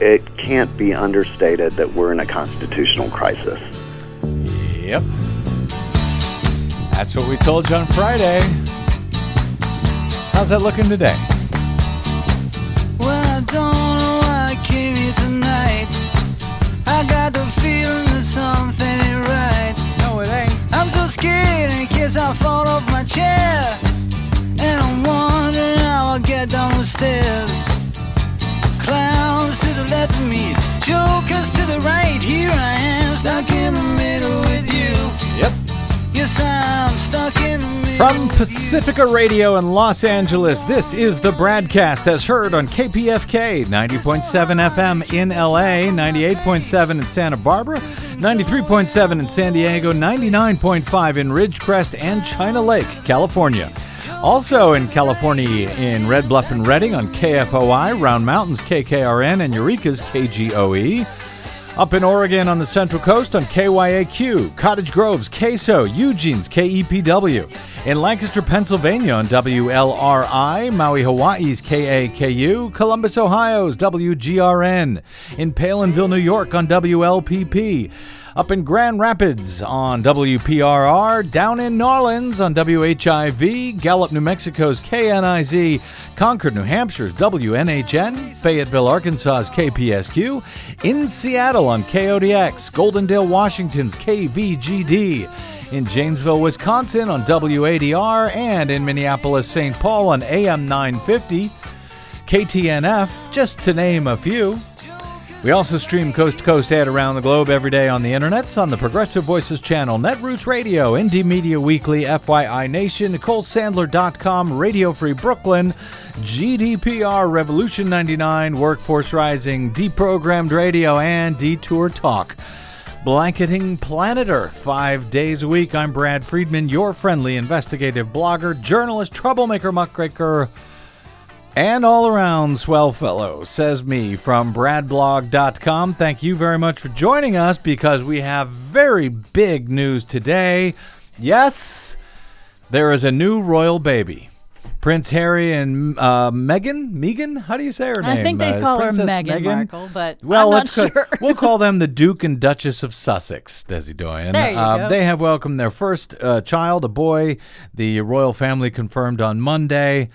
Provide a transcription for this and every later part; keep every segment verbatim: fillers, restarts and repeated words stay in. it can't be understated that we're in a constitutional crisis. Yep. That's what we told you on Friday. How's that looking today? Well, I don't know why I came here tonight. I got the feeling that something ain't right. No, it ain't. I'm so scared in case I fall off my chair. And I'm wondering how I'll get down the stairs. Clowns to the left of me, jokers to the right. Here I am, stuck in the middle with you. Yep. Yes, I'm stuck in the middle. From Pacifica Radio in Los Angeles, this is the Bradcast, as heard on K P F K, ninety point seven F M in L A, ninety-eight point seven in Santa Barbara, ninety-three point seven in San Diego, ninety-nine point five in Ridgecrest and China Lake, California. Also in California, in Red Bluff and Redding on K F O I, Round Mountains K K R N, and Eureka's K G O E. Up in Oregon on the Central Coast on K Y A Q, Cottage Grove's K S O, Eugene's K E P W. In Lancaster, Pennsylvania on W L R I, Maui, Hawaii's K A K U, Columbus, Ohio's W G R N. In Palinville, New York on W L P P. Up in Grand Rapids on W P R R, down in New Orleans on W H I V, Gallup, New Mexico's K N I Z, Concord, New Hampshire's W N H N, Fayetteville, Arkansas's K P S Q, in Seattle on K O D X, Goldendale, Washington's K V G D, in Janesville, Wisconsin on W A D R, and in Minneapolis, Saint Paul on A M nine fifty, K T N F, just to name a few. We also stream coast to coast and around the globe every day on the internets, on the Progressive Voices channel, Netroots Radio, Indie Media Weekly, F Y I Nation, Nicole Sandler dot com, Radio Free Brooklyn, G D P R, Revolution ninety-nine, Workforce Rising, Deprogrammed Radio, and Detour Talk. Blanketing planet Earth five days a week. I'm Brad Friedman, your friendly investigative blogger, journalist, troublemaker, muckraker, and all-around swell fellow, says me from Brad Blog dot com. Thank you very much for joining us, because we have very big news today. Yes, there is a new royal baby. Prince Harry and uh, Meghan? Megan? How do you say her name? I think they uh, call Princess her Meghan Markle, but well, I'm let's not sure. Call, we'll call them the Duke and Duchess of Sussex, Desi Doyen. There you uh, go. They have welcomed their first uh, child, a boy. The royal family confirmed on Monday,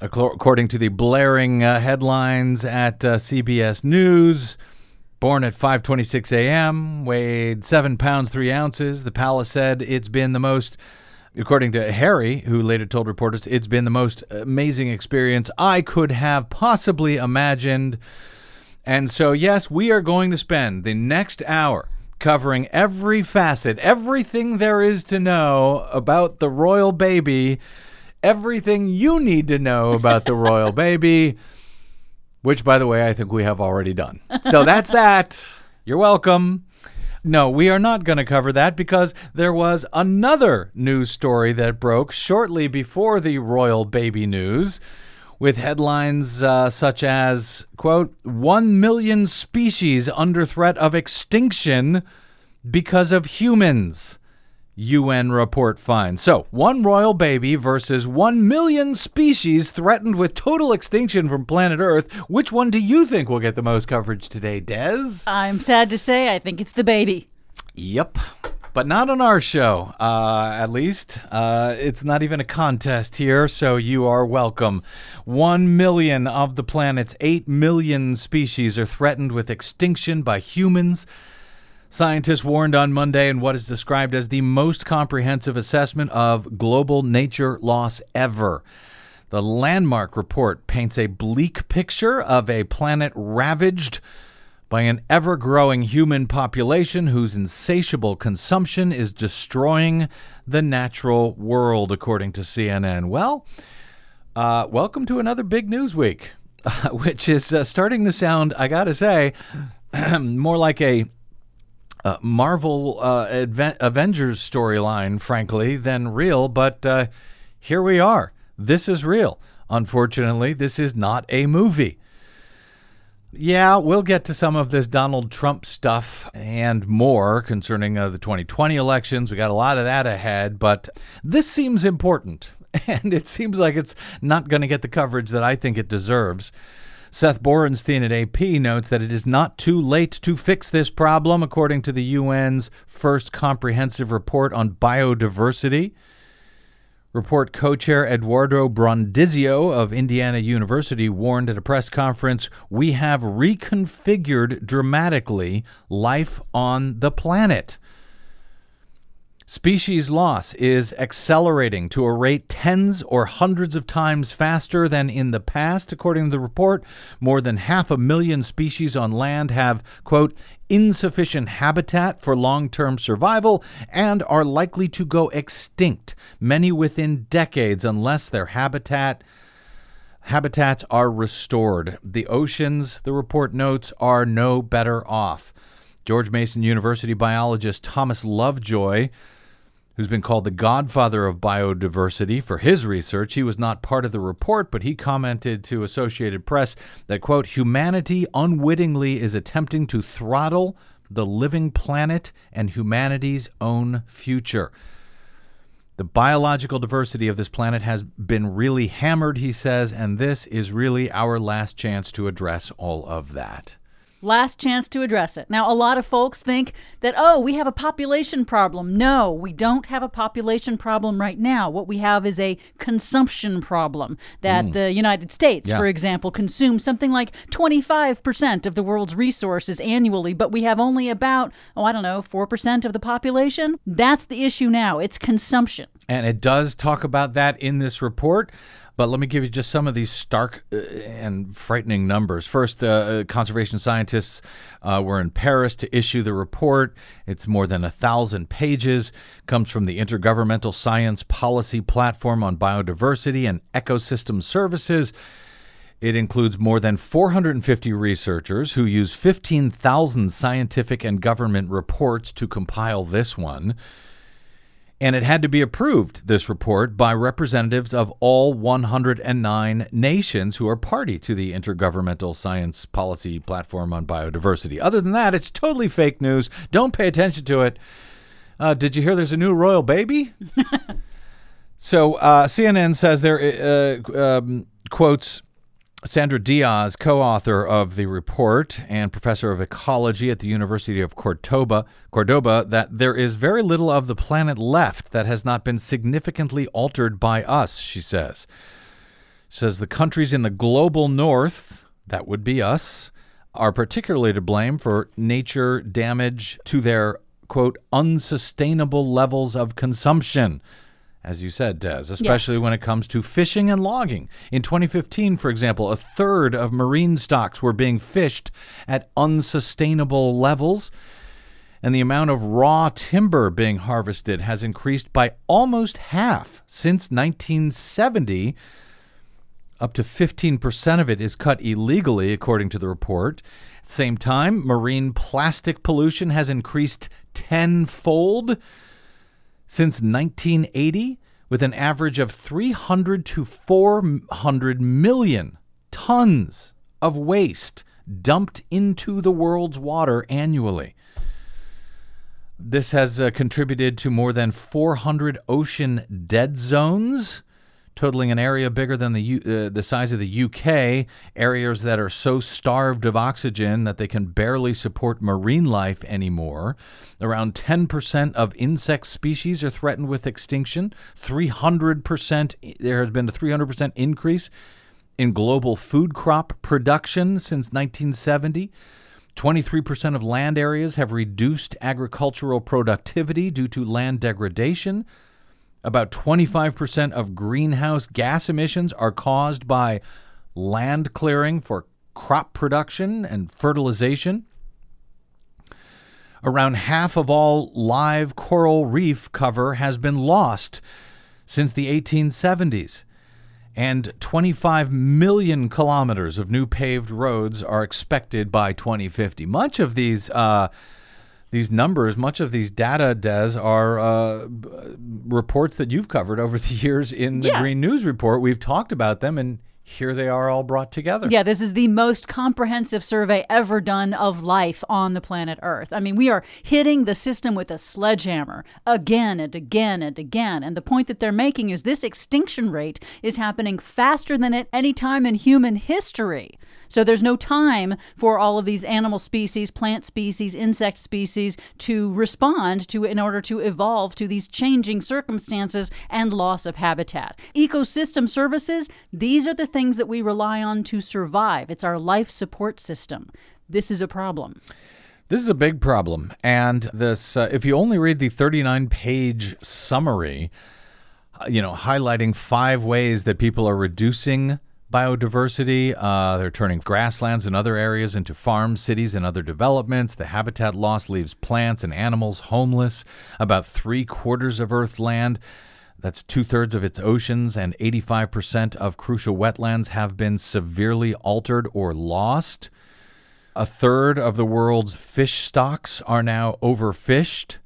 according to the blaring uh, headlines at uh, C B S News. Born at five twenty-six a.m., weighed seven pounds, three ounces. The palace said it's been the most, according to Harry, who later told reporters, it's been the most amazing experience I could have possibly imagined. And so, yes, we are going to spend the next hour covering every facet, everything there is to know about the royal baby, everything you need to know about the royal baby, which, by the way, I think we have already done. So that's that. You're welcome. No, we are not going to cover that, because there was another news story that broke shortly before the royal baby news, with headlines uh, such as, quote, one million species under threat of extinction because of humans, U N report finds. So, one royal baby versus one million species threatened with total extinction from planet Earth. Which one do you think will get the most coverage today, Des? I'm sad to say I think it's the baby. Yep. But not on our show, uh, at least. Uh, it's not even a contest here, so you are welcome. One million of the planet's eight million species are threatened with extinction by humans. Scientists warned on Monday in what is described as the most comprehensive assessment of global nature loss ever. The landmark report paints a bleak picture of a planet ravaged by an ever-growing human population whose insatiable consumption is destroying the natural world, according to C N N. Well, uh, welcome to another big news week, uh, which is uh, starting to sound, I gotta say, more like a Uh, Marvel uh, Adve- Avengers storyline, frankly, than real, but uh, here we are. This is real. Unfortunately, this is not a movie. Yeah, we'll get to some of this Donald Trump stuff and more concerning uh, the twenty twenty elections. We got a lot of that ahead, but this seems important, and it seems like it's not going to get the coverage that I think it deserves. Seth Borenstein at A P notes that it is not too late to fix this problem, according to the U N's first comprehensive report on biodiversity. Report co-chair Eduardo Brondizio of Indiana University warned at a press conference, "We have reconfigured dramatically life on the planet. Species loss is accelerating to a rate tens or hundreds of times faster than in the past." According to the report, more than half a million species on land have, quote, insufficient habitat for long-term survival and are likely to go extinct, many within decades, unless their habitat habitats are restored. The oceans, the report notes, are no better off. George Mason University biologist Thomas Lovejoy, who's been called the godfather of biodiversity for his research. He was not part of the report, but he commented to Associated Press that, quote, humanity unwittingly is attempting to throttle the living planet and humanity's own future. The biological diversity of this planet has been really hammered, he says, and this is really our last chance to address all of that. Last chance to address it. Now, a lot of folks think that, oh, we have a population problem. No, we don't have a population problem right now. What we have is a consumption problem that mm. the United States, yeah. for example, consumes something like twenty-five percent of the world's resources annually, but we have only about, oh, I don't know, four percent of the population. That's the issue now. It's consumption. And it does talk about that in this report. But let me give you just some of these stark and frightening numbers. First, uh, conservation scientists uh, were in Paris to issue the report. It's more than a thousand pages. Comes from the Intergovernmental Science Policy Platform on Biodiversity and Ecosystem Services. It includes more than four hundred fifty researchers who use fifteen thousand scientific and government reports to compile this one. And it had to be approved, this report, by representatives of all one hundred nine nations who are party to the Intergovernmental Science Policy Platform on Biodiversity. Other than that, it's totally fake news. Don't pay attention to it. Uh, did you hear there's a new royal baby? So uh, C N N says there, uh, um, quotes, Sandra Diaz, co-author of the report and professor of ecology at the University of Cordoba, Cordoba, that there is very little of the planet left that has not been significantly altered by us, she says. Says the countries in the global north, that would be us, are particularly to blame for nature damage to their, quote, unsustainable levels of consumption. As you said, Des, especially yes. when it comes to fishing and logging. In twenty fifteen, for example, a third of marine stocks were being fished at unsustainable levels, and the amount of raw timber being harvested has increased by almost half since nineteen seventy. Up to fifteen percent of it is cut illegally, according to the report. At the same time, marine plastic pollution has increased tenfold. Since nineteen eighty, with an average of three hundred to four hundred million tons of waste dumped into the world's water annually. This has uh, contributed to more than four hundred ocean dead zones, totaling an area bigger than the U- uh, the size of the U K, areas that are so starved of oxygen that they can barely support marine life anymore. Around ten percent of insect species are threatened with extinction. three hundred percent, there has been a three hundred percent increase in global food crop production since nineteen seventy. twenty-three percent of land areas have reduced agricultural productivity due to land degradation. About twenty-five percent of greenhouse gas emissions are caused by land clearing for crop production and fertilization. Around half of all live coral reef cover has been lost since the eighteen seventies. And twenty-five million kilometers of new paved roads are expected by twenty fifty. Much of these... Uh, These numbers, much of these data, Des, are uh, reports that you've covered over the years in the yeah. Green News Report. We've talked about them, and here they are all brought together. Yeah, this is the most comprehensive survey ever done of life on the planet Earth. I mean, we are hitting the system with a sledgehammer again and again and again. And the point that they're making is this extinction rate is happening faster than at any time in human history. So there's no time for all of these animal species, plant species, insect species to respond to in order to evolve to these changing circumstances and loss of habitat. Ecosystem services, these are the things that we rely on to survive. It's our life support system. This is a problem. This is a big problem. And this, uh, if you only read the thirty-nine page summary, you know, highlighting five ways that people are reducing biodiversity, uh, they're turning grasslands and other areas into farms, cities, and other developments. The habitat loss leaves plants and animals homeless. About three quarters of Earth's land, that's two-thirds of its oceans, and eighty-five percent of crucial wetlands have been severely altered or lost. A third of the world's fish stocks are now overfished,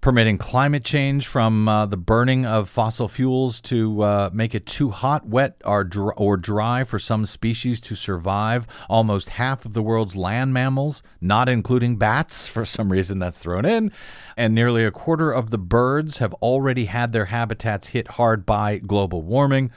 permitting climate change from uh, the burning of fossil fuels to uh, make it too hot, wet, or, dr- or dry for some species to survive. Almost half of the world's land mammals, not including bats, for some reason that's thrown in, and nearly a quarter of the birds have already had their habitats hit hard by global warming,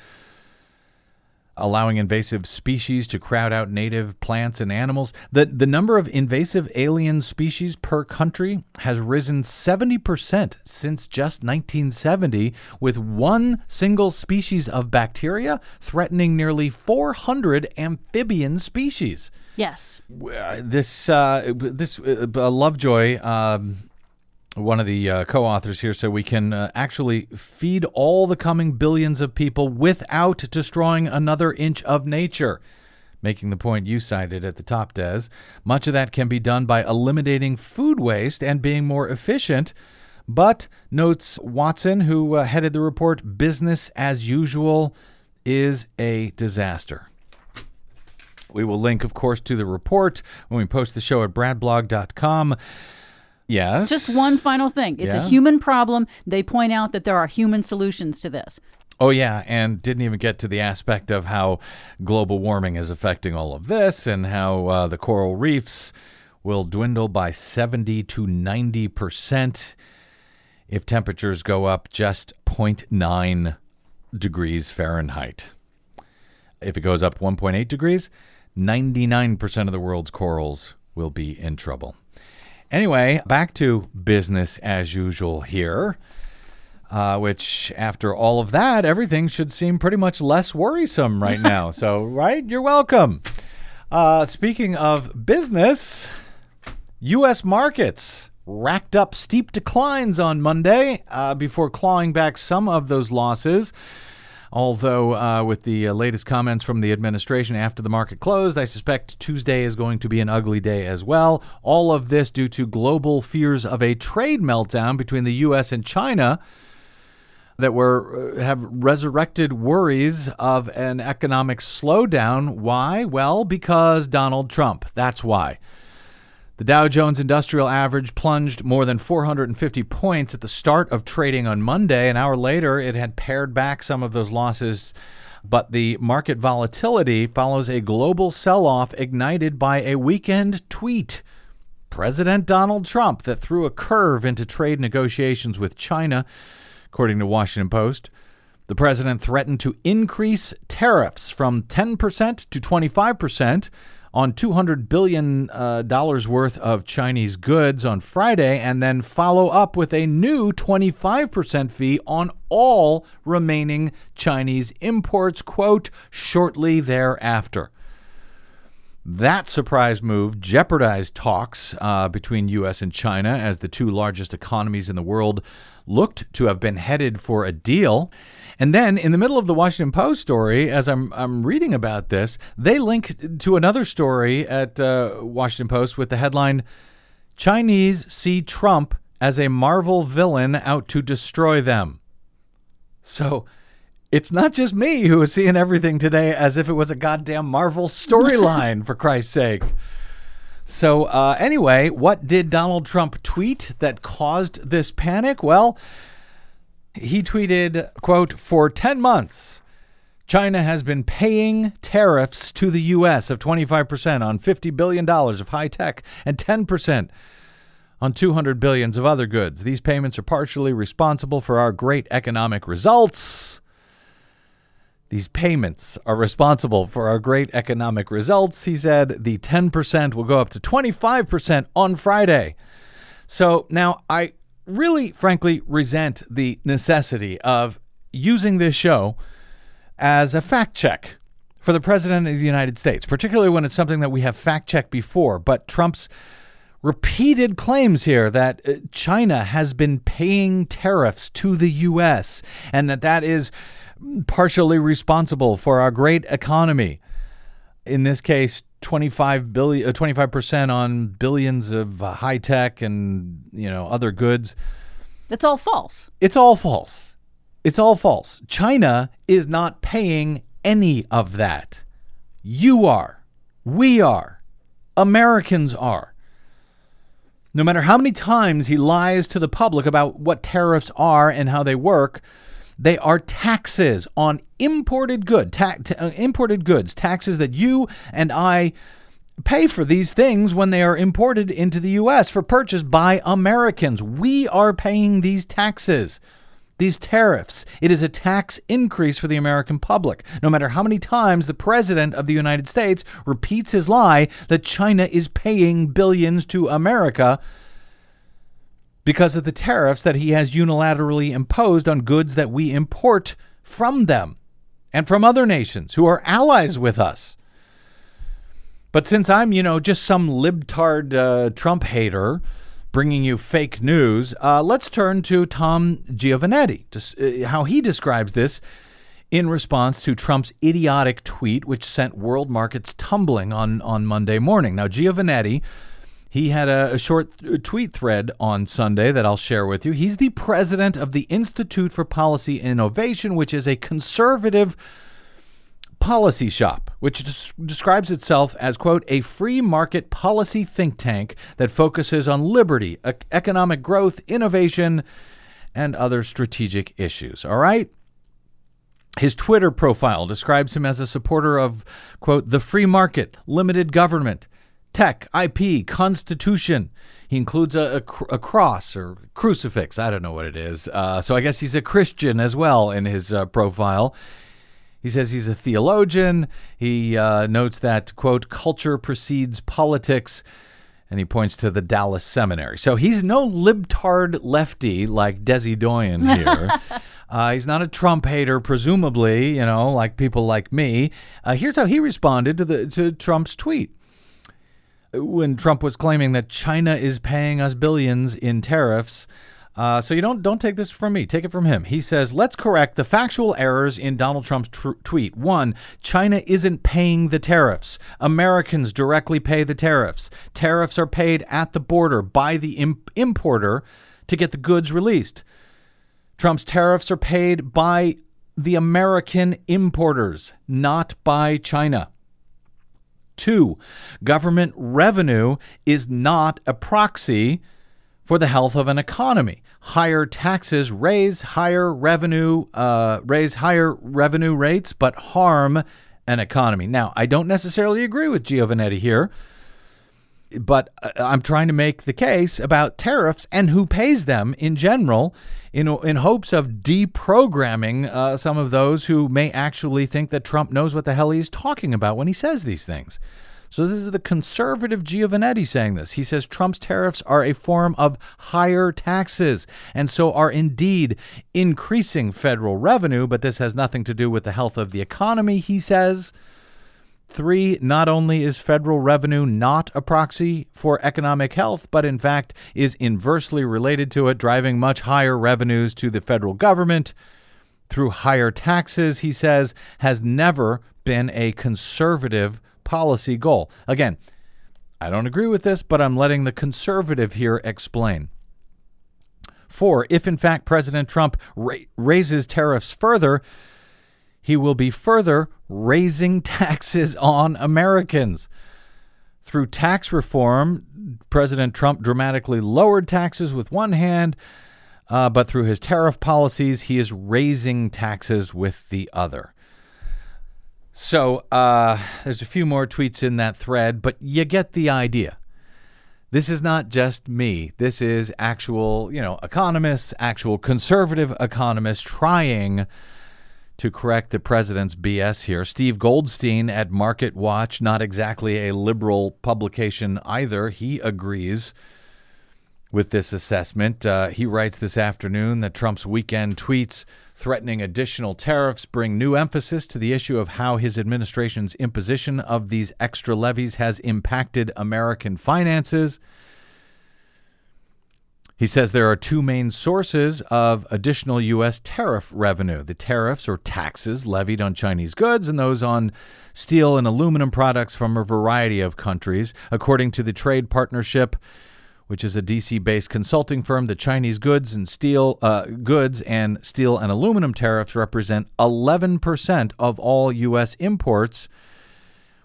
allowing invasive species to crowd out native plants and animals. The, the number of invasive alien species per country has risen seventy percent since just nineteen seventy, with one single species of bacteria threatening nearly four hundred amphibian species. Yes. This, uh, this uh, Lovejoy, um, one of the uh, co-authors here, said we can uh, actually feed all the coming billions of people without destroying another inch of nature, making the point you cited at the top, Des. Much of that can be done by eliminating food waste and being more efficient. But, notes Watson, who uh, headed the report, business as usual is a disaster. We will link, of course, to the report when we post the show at brad blog dot com. Yes. Just one final thing. It's yeah. a human problem. They point out that there are human solutions to this. Oh, yeah, and didn't even get to the aspect of how global warming is affecting all of this and how uh, the coral reefs will dwindle by seventy to ninety percent if temperatures go up just zero point nine degrees Fahrenheit. If it goes up one point eight degrees, ninety-nine percent of the world's corals will be in trouble. Anyway, back to business as usual here, uh, which after all of that, everything should seem pretty much less worrisome right now. So, right? You're welcome. Uh, speaking of business, U S markets racked up steep declines on Monday uh, before clawing back some of those losses. Although uh, with the uh, latest comments from the administration after the market closed, I suspect Tuesday is going to be an ugly day as well. All of this due to global fears of a trade meltdown between the U S and China that were have resurrected worries of an economic slowdown. Why? Well, because Donald Trump. That's why. The Dow Jones Industrial Average plunged more than four hundred fifty points at the start of trading on Monday. An hour later, it had pared back some of those losses, but the market volatility follows a global sell-off ignited by a weekend tweet. President Donald Trump that threw a curve into trade negotiations with China, according to Washington Post. The president threatened to increase tariffs from ten percent to twenty-five percent. On two hundred billion dollars uh, worth of Chinese goods on Friday, and then follow up with a new twenty-five percent fee on all remaining Chinese imports, quote, shortly thereafter. That surprise move jeopardized talks uh, between U S and China as the two largest economies in the world looked to have been headed for a deal. And then in the middle of the Washington Post story, as I'm I'm reading about this, they link to another story at uh, Washington Post with the headline, Chinese see Trump as a Marvel villain out to destroy them. So it's not just me who is seeing everything today as if it was a goddamn Marvel storyline, for Christ's sake. So uh, anyway, what did Donald Trump tweet that caused this panic? Well, he tweeted, quote, for ten months, China has been paying tariffs to the U S of twenty-five percent on fifty billion dollars of high tech and ten percent on two hundred billion dollars of other goods. These payments are partially responsible for our great economic results. These payments are responsible for our great economic results, he said. The ten percent will go up to twenty-five percent on Friday. So now I really, frankly, resent the necessity of using this show as a fact check for the President of the United States, particularly when it's something that we have fact checked before. But Trump's repeated claims here that China has been paying tariffs to the U S and that that is partially responsible for our great economy. In this case, twenty-five billion, twenty-five percent on billions of high tech and, you know, other goods. That's all false. It's all false. It's all false. China is not paying any of that. You are. We are. Americans are. No matter how many times he lies to the public about what tariffs are and how they work, they are taxes on imported good, ta- t- uh, imported goods, taxes that you and I pay for these things when they are imported into the U S for purchase by Americans. We are paying these taxes, these tariffs. It is a tax increase for the American public, no matter how many times the President of the United States repeats his lie that China is paying billions to America because of the tariffs that he has unilaterally imposed on goods that we import from them and from other nations who are allies with us. But since I'm, you know, just some libtard uh, Trump hater bringing you fake news, uh, let's turn to Tom Giovanetti, to, uh, how he describes this in response to Trump's idiotic tweet, which sent world markets tumbling on, on Monday morning. Now, Giovanetti, he had a, a short th- tweet thread on Sunday that I'll share with you. He's the president of the Institute for Policy Innovation, which is a conservative policy shop, which des- describes itself as, quote, a free market policy think tank that focuses on liberty, e- economic growth, innovation, and other strategic issues. All right. His Twitter profile describes him as a supporter of, quote, the free market, limited government, tech, I P, Constitution. He includes a, a, cr- a cross or crucifix. I don't know what it is. Uh, so I guess he's a Christian as well in his uh, profile. He says he's a theologian. He uh, notes that, quote, culture precedes politics. And he points to the Dallas Seminary. So he's no libtard lefty like Desi Doyen here. uh, he's not a Trump hater, presumably, you know, like people like me. Uh, here's how he responded to the to Trump's tweet. When Trump was claiming that China is paying us billions in tariffs. Uh, so you don't don't take this from me. Take it from him. He says, let's correct the factual errors in Donald Trump's tr- tweet. One, China isn't paying the tariffs. Americans directly pay the tariffs. Tariffs are paid at the border by the imp- importer to get the goods released. Trump's tariffs are paid by the American importers, not by China. Two, government revenue is not a proxy for the health of an economy. Higher taxes raise higher revenue, uh, raise higher revenue rates, but harm an economy. Now, I don't necessarily agree with Giovanetti here, but I'm trying to make the case about tariffs and who pays them in general in, in hopes of deprogramming uh, some of those who may actually think that Trump knows what the hell he's talking about when he says these things. So this is the conservative Giovanetti saying this. He says Trump's tariffs are a form of higher taxes and so are indeed increasing federal revenue, but this has nothing to do with the health of the economy, he says. Three, not only is federal revenue not a proxy for economic health, but in fact is inversely related to it, driving much higher revenues to the federal government through higher taxes, he says, has never been a conservative policy goal. Again, I don't agree with this, but I'm letting the conservative here explain. Four, if in fact President Trump ra- raises tariffs further, he will be further raising taxes on Americans. Through tax reform, President Trump dramatically lowered taxes with one hand, uh, but through his tariff policies, he is raising taxes with the other. So uh, there's a few more tweets in that thread, but you get the idea. This is not just me. This is actual, you know, economists, actual conservative economists trying to correct the president's B S here. Steve Goldstein at Market Watch, not exactly a liberal publication either. He agrees with this assessment. Uh, he writes this afternoon that Trump's weekend tweets threatening additional tariffs bring new emphasis to the issue of how his administration's imposition of these extra levies has impacted American finances. He says there are two main sources of additional U S tariff revenue: the tariffs or taxes levied on Chinese goods and those on steel and aluminum products from a variety of countries. According to the Trade Partnership, which is a D C-based consulting firm, the Chinese goods and steel uh, goods and steel and aluminum tariffs represent eleven percent of all U S imports,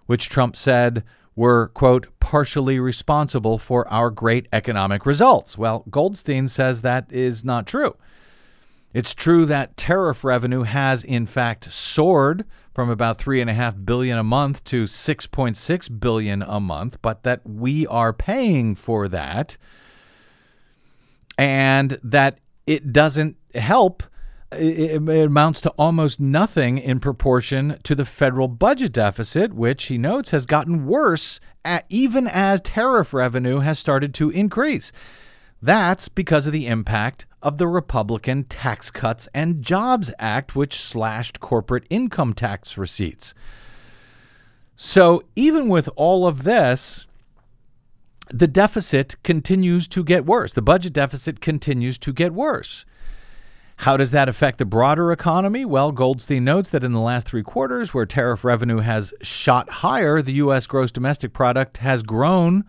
which Trump said were, quote, partially responsible for our great economic results. Well, Goldstein says that is not true. It's true that tariff revenue has, in fact, soared from about three point five billion dollars a month to six point six billion dollars a month, but that we are paying for that and that it doesn't help. It amounts to almost nothing in proportion to the federal budget deficit, which he notes has gotten worse at, even as tariff revenue has started to increase. That's because of the impact of the Republican Tax Cuts and Jobs Act, which slashed corporate income tax receipts. So even with all of this, the deficit continues to get worse. The budget deficit continues to get worse. How does that affect the broader economy? Well, Goldstein notes that in the last three quarters, where tariff revenue has shot higher, the U S gross domestic product has grown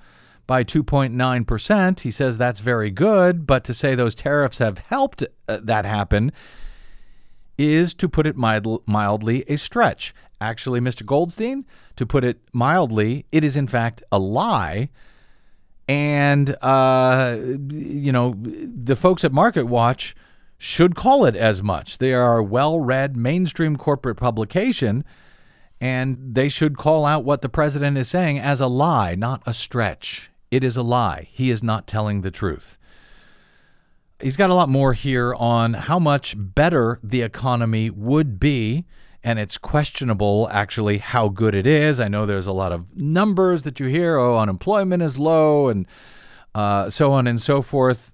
by two point nine percent. He says that's very good, but to say those tariffs have helped uh, that happen is, to put it mild- mildly, a stretch. Actually, Mister Goldstein, to put it mildly, it is in fact a lie. And, uh, you know, the folks at MarketWatch should call it as much. They are a well-read mainstream corporate publication, and they should call out what the president is saying as a lie, not a stretch. It is a lie. He is not telling the truth. He's got a lot more here on how much better the economy would be, and it's questionable, actually, how good it is. I know there's a lot of numbers that you hear, oh, unemployment is low, and uh, so on and so forth.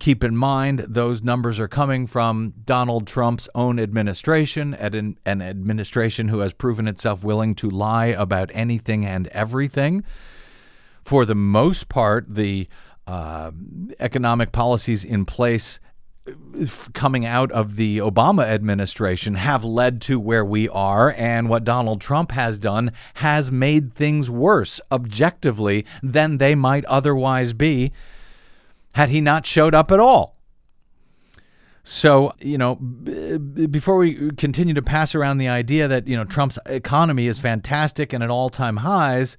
Keep in mind, those numbers are coming from Donald Trump's own administration, an, an administration who has proven itself willing to lie about anything and everything. For the most part, the uh, economic policies in place coming out of the Obama administration have led to where we are, and what Donald Trump has done has made things worse objectively than they might otherwise be had he not showed up at all. So, you know, b- before we continue to pass around the idea that, you know, Trump's economy is fantastic and at all-time highs,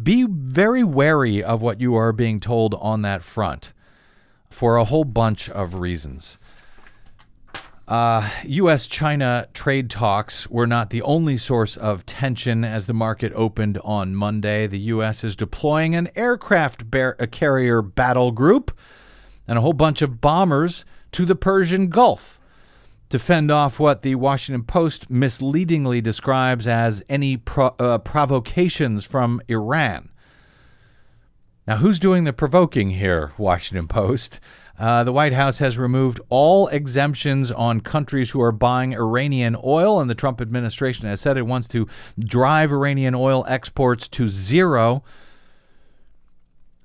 be very wary of what you are being told on that front for a whole bunch of reasons. Uh, U S-China trade talks were not the only source of tension as the market opened on Monday. The U S is deploying an aircraft bear- carrier battle group and a whole bunch of bombers to the Persian Gulf to fend off what the Washington Post misleadingly describes as any pro- uh, provocations from Iran. Now, who's doing the provoking here, Washington Post? Uh, the White House has removed all exemptions on countries who are buying Iranian oil, and the Trump administration has said it wants to drive Iranian oil exports to zero.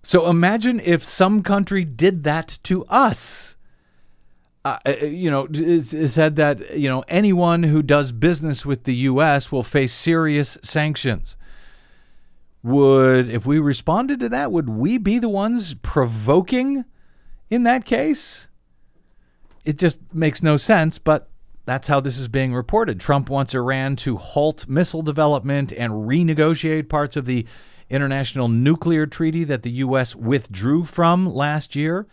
So imagine if some country did that to us. Uh, you know, it said that, you know, anyone who does business with the U S will face serious sanctions. Would, if we responded to that, would we be the ones provoking? In that case, it just makes no sense, but that's how this is being reported. Trump wants Iran to halt missile development and renegotiate parts of the international nuclear treaty that the U S withdrew from last year.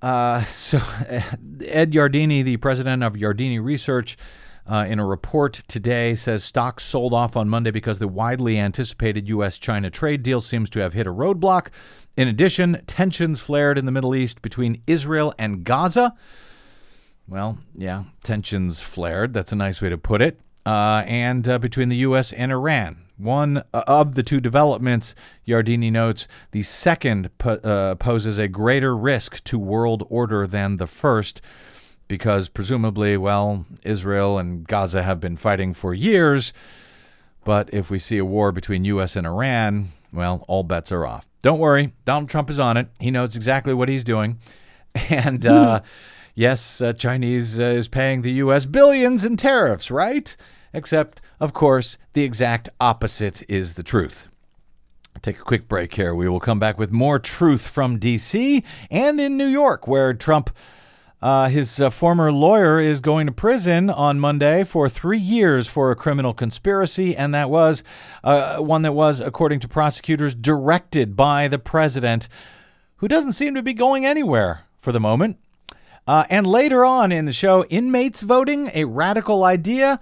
Uh, so Ed Yardini, the president of Yardini Research, uh, in a report today, says stocks sold off on Monday because the widely anticipated U S China trade deal seems to have hit a roadblock. In addition, tensions flared in the Middle East between Israel and Gaza. Well, yeah, tensions flared. That's a nice way to put it. Uh, and uh, between the U S and Iran. One of the two developments, Yardini notes, the second po- uh, poses a greater risk to world order than the first because presumably, well, Israel and Gaza have been fighting for years. But if we see a war between U S and Iran, well, all bets are off. Don't worry. Donald Trump is on it. He knows exactly what he's doing. And uh, yes, uh, Chinese uh, is paying the U S billions in tariffs, right? Except, of course, the exact opposite is the truth. Take a quick break here. We will come back with more truth from D C and in New York, where Trump, uh, his uh, former lawyer, is going to prison on Monday for three years for a criminal conspiracy. And that was uh, one that was, according to prosecutors, directed by the president, who doesn't seem to be going anywhere for the moment. Uh, and later on in the show, inmates voting, a radical idea.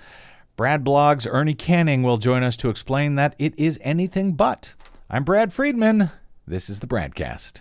BradBlog's Ernie Canning will join us to explain that it is anything but. I'm Brad Friedman. This is the Bradcast.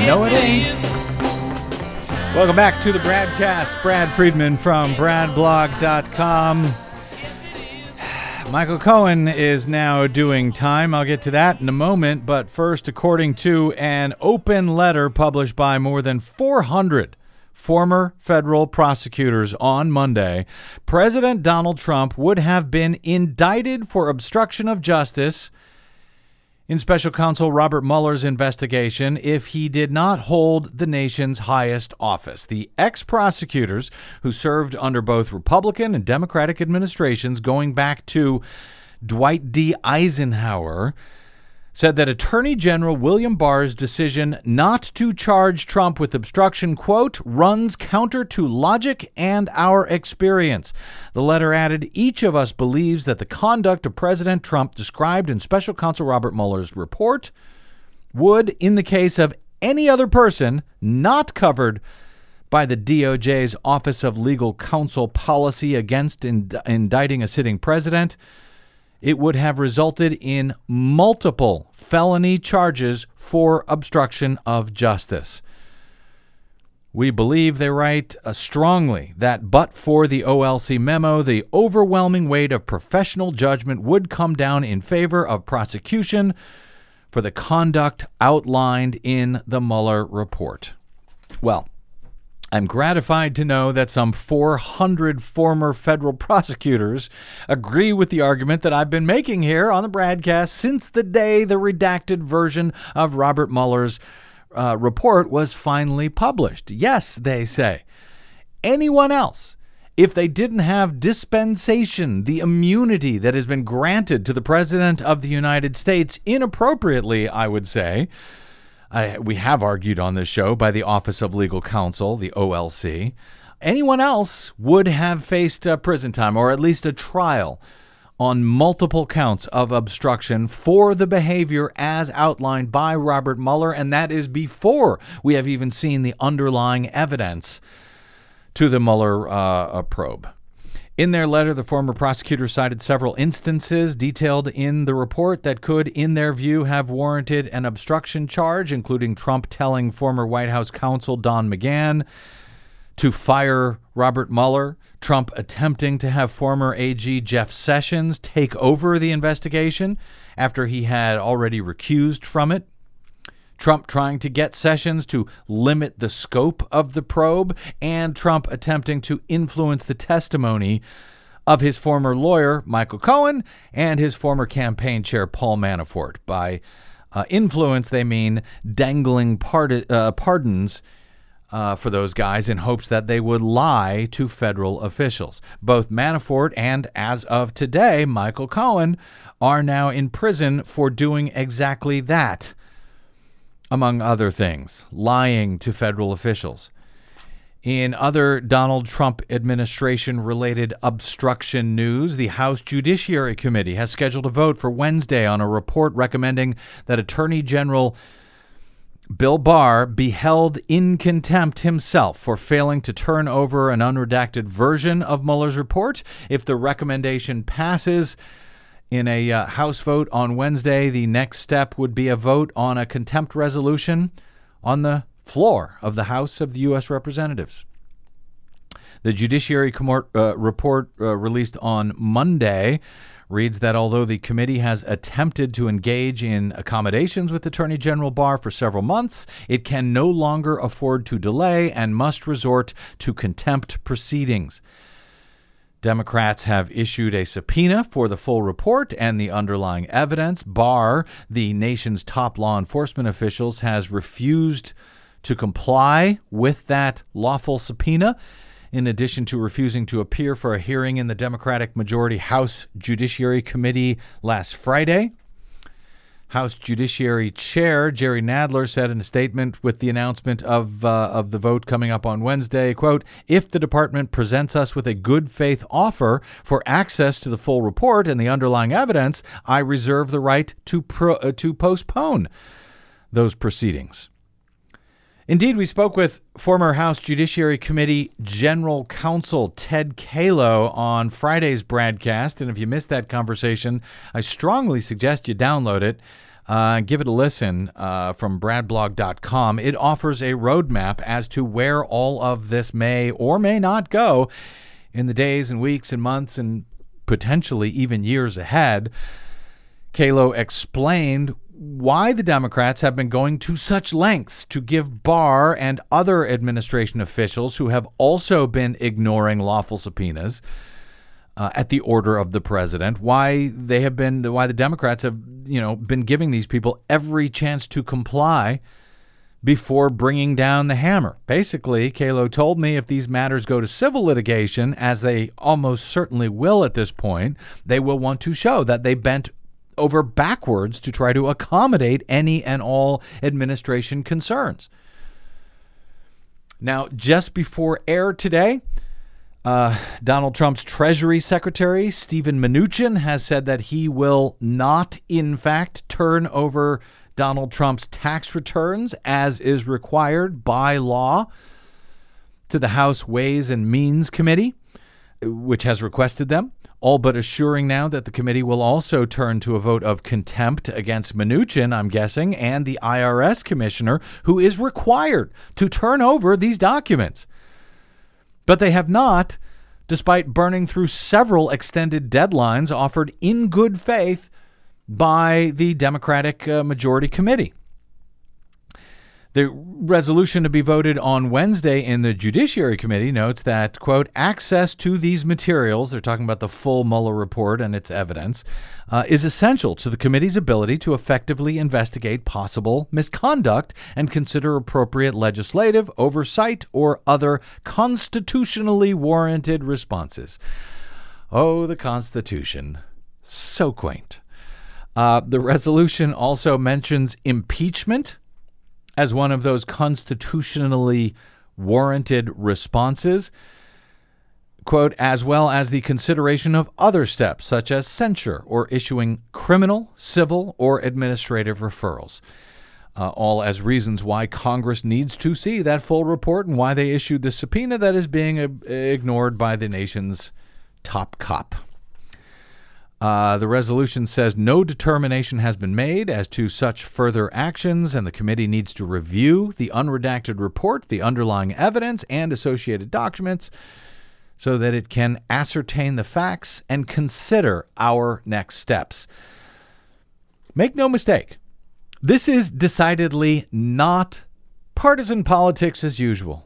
No, it ain't. Welcome back to the Bradcast. Brad Friedman from Brad Blog dot com. Michael Cohen is now doing time. I'll get to that in a moment. But first, according to an open letter published by more than four hundred former federal prosecutors on Monday, President Donald Trump would have been indicted for obstruction of justice in special counsel Robert Mueller's investigation if he did not hold the nation's highest office. The ex-prosecutors who served under both Republican and Democratic administrations going back to Dwight D. Eisenhower said that Attorney General William Barr's decision not to charge Trump with obstruction, quote, runs counter to logic and our experience. The letter added, each of us believes that the conduct of President Trump described in Special Counsel Robert Mueller's report would, in the case of any other person not covered by the D O J's Office of Legal Counsel policy against ind- indicting a sitting president, it would have resulted in multiple felony charges for obstruction of justice. We believe, they write uh, strongly, that but for the O L C memo, the overwhelming weight of professional judgment would come down in favor of prosecution for the conduct outlined in the Mueller report. Well, I'm gratified to know that some four hundred former federal prosecutors agree with the argument that I've been making here on the Bradcast since the day the redacted version of Robert Mueller's uh, report was finally published. Yes, they say. Anyone else, if they didn't have dispensation, the immunity that has been granted to the President of the United States, inappropriately, I would say, I, we have argued on this show, by the Office of Legal Counsel, the O L C, anyone else would have faced uh, prison time or at least a trial on multiple counts of obstruction for the behavior as outlined by Robert Mueller. And that is before we have even seen the underlying evidence to the Mueller uh, probe. In their letter, the former prosecutor cited several instances detailed in the report that could, in their view, have warranted an obstruction charge, including Trump telling former White House counsel Don McGahn to fire Robert Mueller, Trump attempting to have former A G Jeff Sessions take over the investigation after he had already recused from it, Trump trying to get Sessions to limit the scope of the probe, and Trump attempting to influence the testimony of his former lawyer, Michael Cohen, and his former campaign chair, Paul Manafort. By uh, influence, they mean dangling part- uh, pardons Uh, for those guys in hopes that they would lie to federal officials. Both Manafort and, as of today, Michael Cohen are now in prison for doing exactly that, among other things, lying to federal officials. In other Donald Trump administration-related obstruction news, the House Judiciary Committee has scheduled a vote for Wednesday on a report recommending that Attorney General Bill Barr be held in contempt himself for failing to turn over an unredacted version of Mueller's report. If the recommendation passes in a uh, House vote on Wednesday, the next step would be a vote on a contempt resolution on the floor of the House of the U S Representatives. The Judiciary Com- uh, report uh, released on Monday reads that although the committee has attempted to engage in accommodations with Attorney General Barr for several months, it can no longer afford to delay and must resort to contempt proceedings. Democrats have issued a subpoena for the full report and the underlying evidence. Barr, the nation's top law enforcement officials, has refused to comply with that lawful subpoena, in addition to refusing to appear for a hearing in the Democratic majority House Judiciary Committee last Friday. House Judiciary Chair Jerry Nadler said in a statement with the announcement of, uh, of the vote coming up on Wednesday, quote, "If the department presents us with a good faith offer for access to the full report and the underlying evidence, I reserve the right to pro- uh, to postpone those proceedings." Indeed, we spoke with former House Judiciary Committee General Counsel Ted Calo on Friday's broadcast, and if you missed that conversation, I strongly suggest you download it and uh, give it a listen uh, from brad blog dot com. It offers a roadmap as to where all of this may or may not go in the days and weeks and months and potentially even years ahead. Calo explained why the Democrats have been going to such lengths to give Barr and other administration officials who have also been ignoring lawful subpoenas uh, at the order of the president, why they have been, why the Democrats have, you know, been giving these people every chance to comply before bringing down the hammer. Basically, Calo told me if these matters go to civil litigation, as they almost certainly will at this point, they will want to show that they bent over backwards to try to accommodate any and all administration concerns. Now, just before air today, uh, Donald Trump's Treasury Secretary, Steven Mnuchin, has said that he will not, in fact, turn over Donald Trump's tax returns as is required by law to the House Ways and Means Committee, which has requested them, all but assuring now that the committee will also turn to a vote of contempt against Mnuchin, I'm guessing, and the I R S commissioner, who is required to turn over these documents. But they have not, despite burning through several extended deadlines offered in good faith by the Democratic uh, majority committee. The resolution to be voted on Wednesday in the Judiciary Committee notes that, quote, access to these materials, they're talking about the full Mueller report and its evidence, uh, is essential to the committee's ability to effectively investigate possible misconduct and consider appropriate legislative oversight or other constitutionally warranted responses. Oh, the Constitution. So quaint. Uh, the resolution also mentions impeachment as one of those constitutionally warranted responses, quote, as well as the consideration of other steps such as censure or issuing criminal, civil, or administrative referrals, uh, all as reasons why Congress needs to see that full report and why they issued the subpoena that is being uh, ignored by the nation's top cop. Uh, the resolution says no determination has been made as to such further actions, and the committee needs to review the unredacted report, the underlying evidence, and associated documents so that it can ascertain the facts and consider our next steps. Make no mistake, this is decidedly not partisan politics as usual.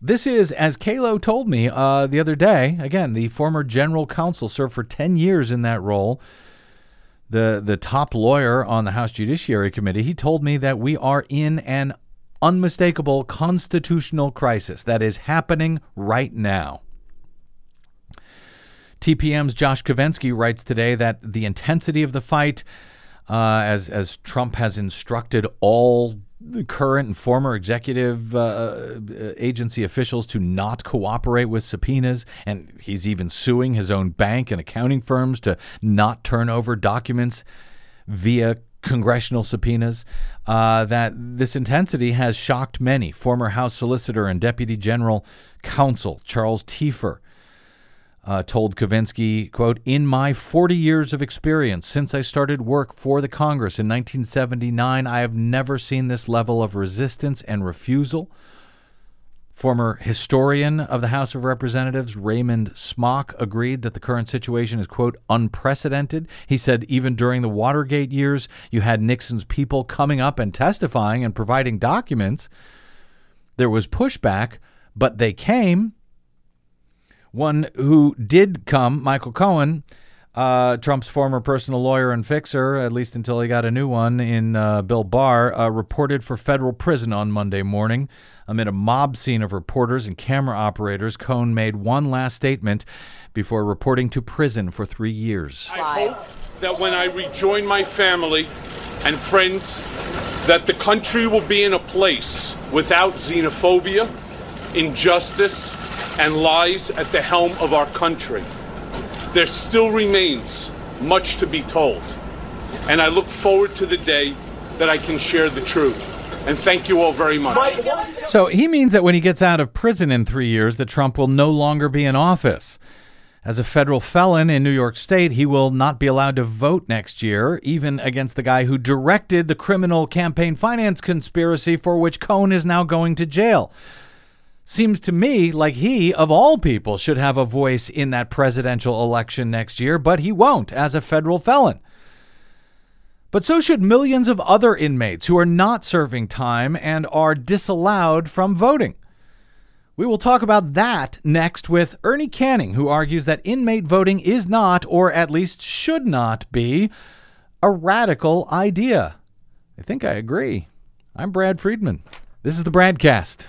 This is, as Kalo told me uh, the other day, again, the former general counsel served for ten years in that role, the the top lawyer on the House Judiciary Committee. He told me that we are in an unmistakable constitutional crisis that is happening right now. T P M's Josh Kovensky writes today that the intensity of the fight, uh, as, as Trump has instructed all the current and former executive uh, agency officials to not cooperate with subpoenas, and he's even suing his own bank and accounting firms to not turn over documents via congressional subpoenas, uh, that this intensity has shocked many. Former House Solicitor and Deputy General Counsel Charles Tiefer Uh, told Kovensky, quote, "In my forty years of experience since I started work for the Congress in nineteen seventy-nine, I have never seen this level of resistance and refusal." Former historian of the House of Representatives Raymond Smock agreed that the current situation is, quote, "unprecedented." He said, "Even during the Watergate years, you had Nixon's people coming up and testifying and providing documents. There was pushback, but they came." One who did come, Michael Cohen, uh, Trump's former personal lawyer and fixer, at least until he got a new one in uh, Bill Barr, uh, reported for federal prison on Monday morning. Amid a mob scene of reporters and camera operators, Cohen made one last statement before reporting to prison for three years. I hope that when I rejoin my family and friends, that the country will be in a place without xenophobia, injustice, and lies at the helm of our country. There still remains much to be told, and I look forward to the day that I can share the truth. And thank you all very much. So he means that when he gets out of prison in three years, that Trump will no longer be in office. As a federal felon in New York State, he will not be allowed to vote next year, even against the guy who directed the criminal campaign finance conspiracy for which Cohen is now going to jail. Seems to me like he, of all people, should have a voice in that presidential election next year, but he won't as a federal felon. But so should millions of other inmates who are not serving time and are disallowed from voting. We will talk about that next with Ernie Canning, who argues that inmate voting is not, or at least should not be, a radical idea. I think I agree. I'm Brad Friedman. This is the Bradcast.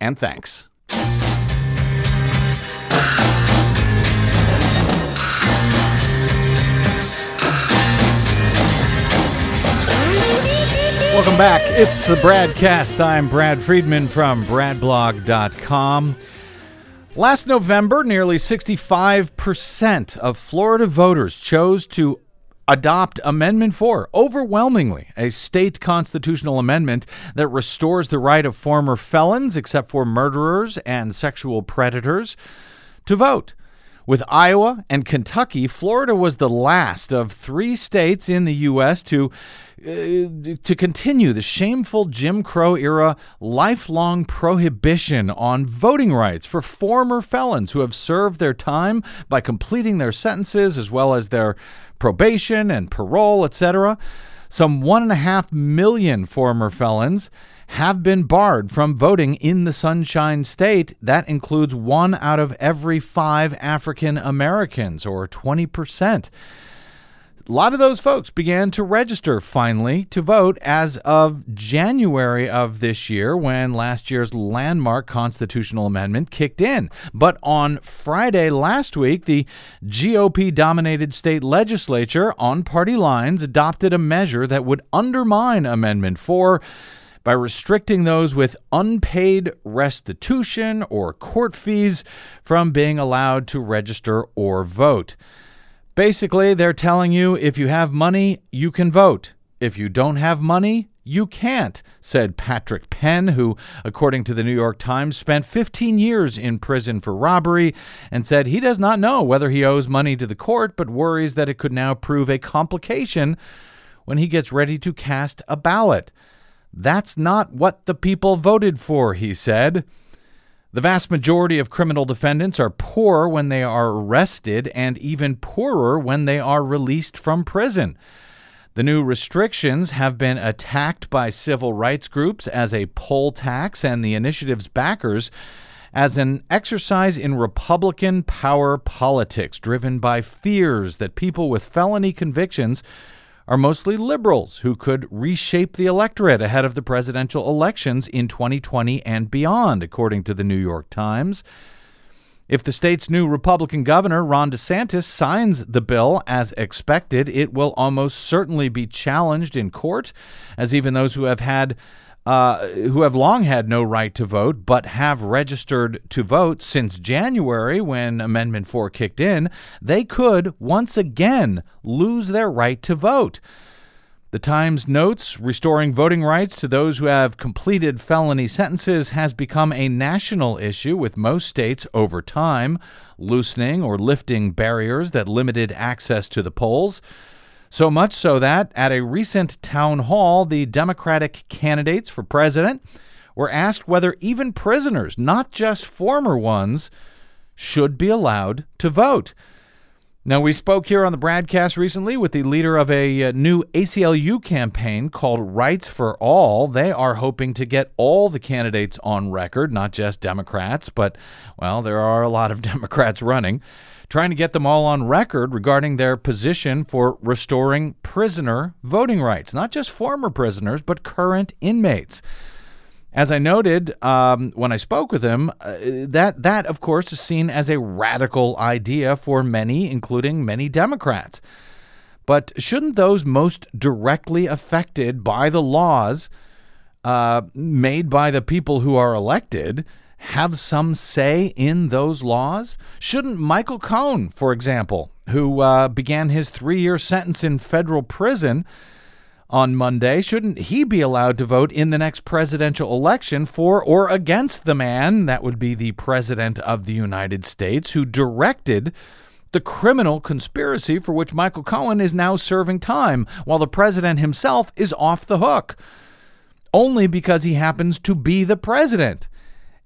And thanks. Welcome back. It's the Bradcast. I'm Brad Friedman from bradblog dot com. Last November, nearly sixty-five percent of Florida voters chose to adopt Amendment four, overwhelmingly a state constitutional amendment that restores the right of former felons, except for murderers and sexual predators, to vote. With Iowa and Kentucky, Florida was the last of three states in the U S to uh, to continue the shameful Jim Crow era lifelong prohibition on voting rights for former felons who have served their time by completing their sentences as well as their probation and parole, et cetera. Some one and a half million former felons have been barred from voting in the Sunshine State. That includes one out of every five African Americans, or twenty percent. A lot of those folks began to register finally to vote as of January of this year, when last year's landmark constitutional amendment kicked in. But on Friday last week, the G O P-dominated state legislature on party lines adopted a measure that would undermine Amendment four by restricting those with unpaid restitution or court fees from being allowed to register or vote. Basically, they're telling you if you have money, you can vote. If you don't have money, you can't, said Patrick Penn, who, according to the New York Times, spent fifteen years in prison for robbery and said he does not know whether he owes money to the court, but worries that it could now prove a complication when he gets ready to cast a ballot. That's not what the people voted for, he said. The vast majority of criminal defendants are poor when they are arrested and even poorer when they are released from prison. The new restrictions have been attacked by civil rights groups as a poll tax and the initiative's backers as an exercise in Republican power politics driven by fears that people with felony convictions are mostly liberals who could reshape the electorate ahead of the presidential elections in twenty twenty and beyond, according to the New York Times. If the state's new Republican governor, Ron DeSantis, signs the bill as expected, it will almost certainly be challenged in court, as even those who have had uh, who have long had no right to vote but have registered to vote since January when Amendment four kicked in, they could once again lose their right to vote. The Times notes restoring voting rights to those who have completed felony sentences has become a national issue with most states over time, loosening or lifting barriers that limited access to the polls. So much so that at a recent town hall, the Democratic candidates for president were asked whether even prisoners, not just former ones, should be allowed to vote. Now, we spoke here on the broadcast recently with the leader of a new A C L U campaign called Rights for All. They are hoping to get all the candidates on record, not just Democrats, but, well, there are a lot of Democrats running, trying to get them all on record regarding their position for restoring prisoner voting rights, not just former prisoners, but current inmates. As I noted um, when I spoke with him, uh, that, that, of course, is seen as a radical idea for many, including many Democrats. But shouldn't those most directly affected by the laws uh, made by the people who are elected have some say in those laws? Shouldn't Michael Cohen, for example, who uh, began his three-year sentence in federal prison on Monday, shouldn't he be allowed to vote in the next presidential election for or against the man, that would be the president of the United States, who directed the criminal conspiracy for which Michael Cohen is now serving time, while the president himself is off the hook, only because he happens to be the president